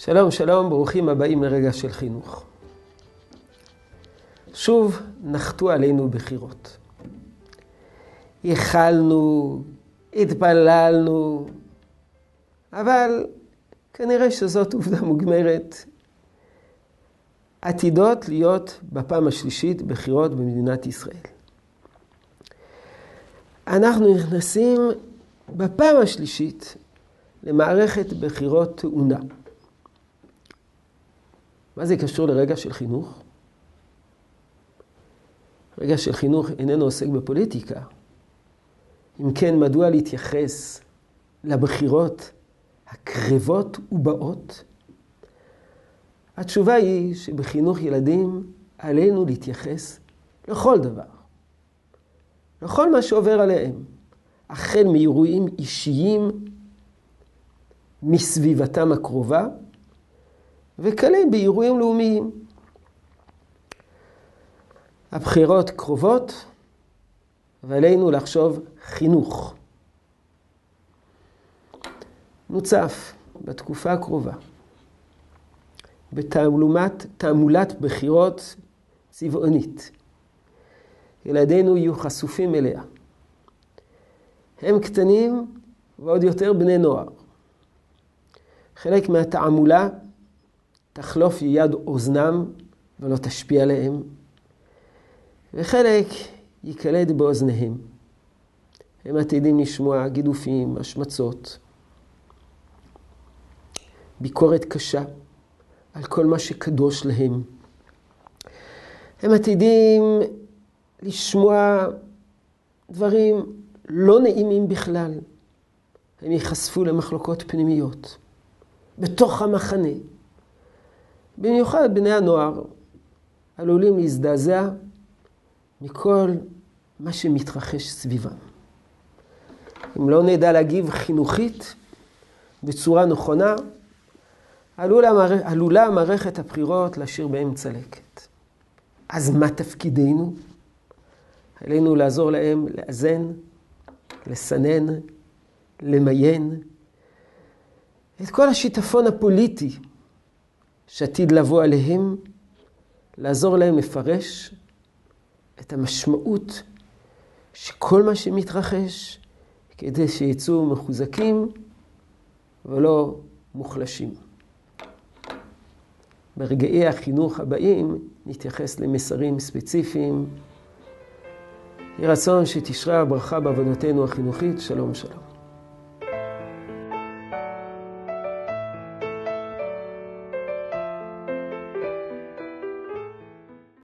שלום, שלום, ברוכים הבאים לרגע של חינוך. שוב נחתו עלינו בחירות. יחלנו, התפללנו, אבל כנראה שזאת עובדה מוגמרת. עתידות להיות בפעם השלישית בחירות במדינת ישראל. אנחנו נכנסים בפעם השלישית למערכת בחירות טעונה. מה זה קשור לרגע של חינוך? רגע של חינוך איננו עוסק בפוליטיקה. אם כן, מדוע להתייחס לבחירות הקרבות ובאות? התשובה היא שבחינוך ילדים עלינו להתייחס לכל דבר. לכל מה שעובר עליהם. החל מאירועים אישיים מסביבתם הקרובה, וכלה באירועים לאומיים. הבחירות קרובות, ועלינו לחשוב חינוך. נוצף בתקופה הקרובה, בתעמולת בחירות צבעונית. ילדינו יהיו חשופים אליה. הם קטנים ועוד יותר בני נוער. חלק מהתעמולה תחלוף יד אוזנם ולא תשפיע עליהם, וחלק ייקלד באוזניהם. הם עתידים לשמוע גידופים, השמצות, ביקורת קשה על כל מה שקדוש להם. הם עתידים לשמוע דברים לא נעימים בכלל. הם ייחשפו למחלוקות פנימיות בתוך המחנה. במיוחד בני הנוער עלולים להזדעזע מכל מה שמתרחש סביבם. אם לא נדע להגיב חינוכית בצורה נכונה, עלולה מערכת הבחירות להשאיר בהם צלקת. אז מה תפקידנו? עלינו לעזור להם לאזן, לסנן, למיין את כל השיטפון הפוליטי שעתיד לבוא עליהם, לעזור להם לפרש את המשמעות שכל מה שמתרחש, כדי שיצאו מחוזקים ולא מוחלשים. ברגעי החינוך הבאים נתייחס למסרים ספציפיים. יהי רצון שתשרה הברכה בעבודתנו החינוכית. שלום שלום.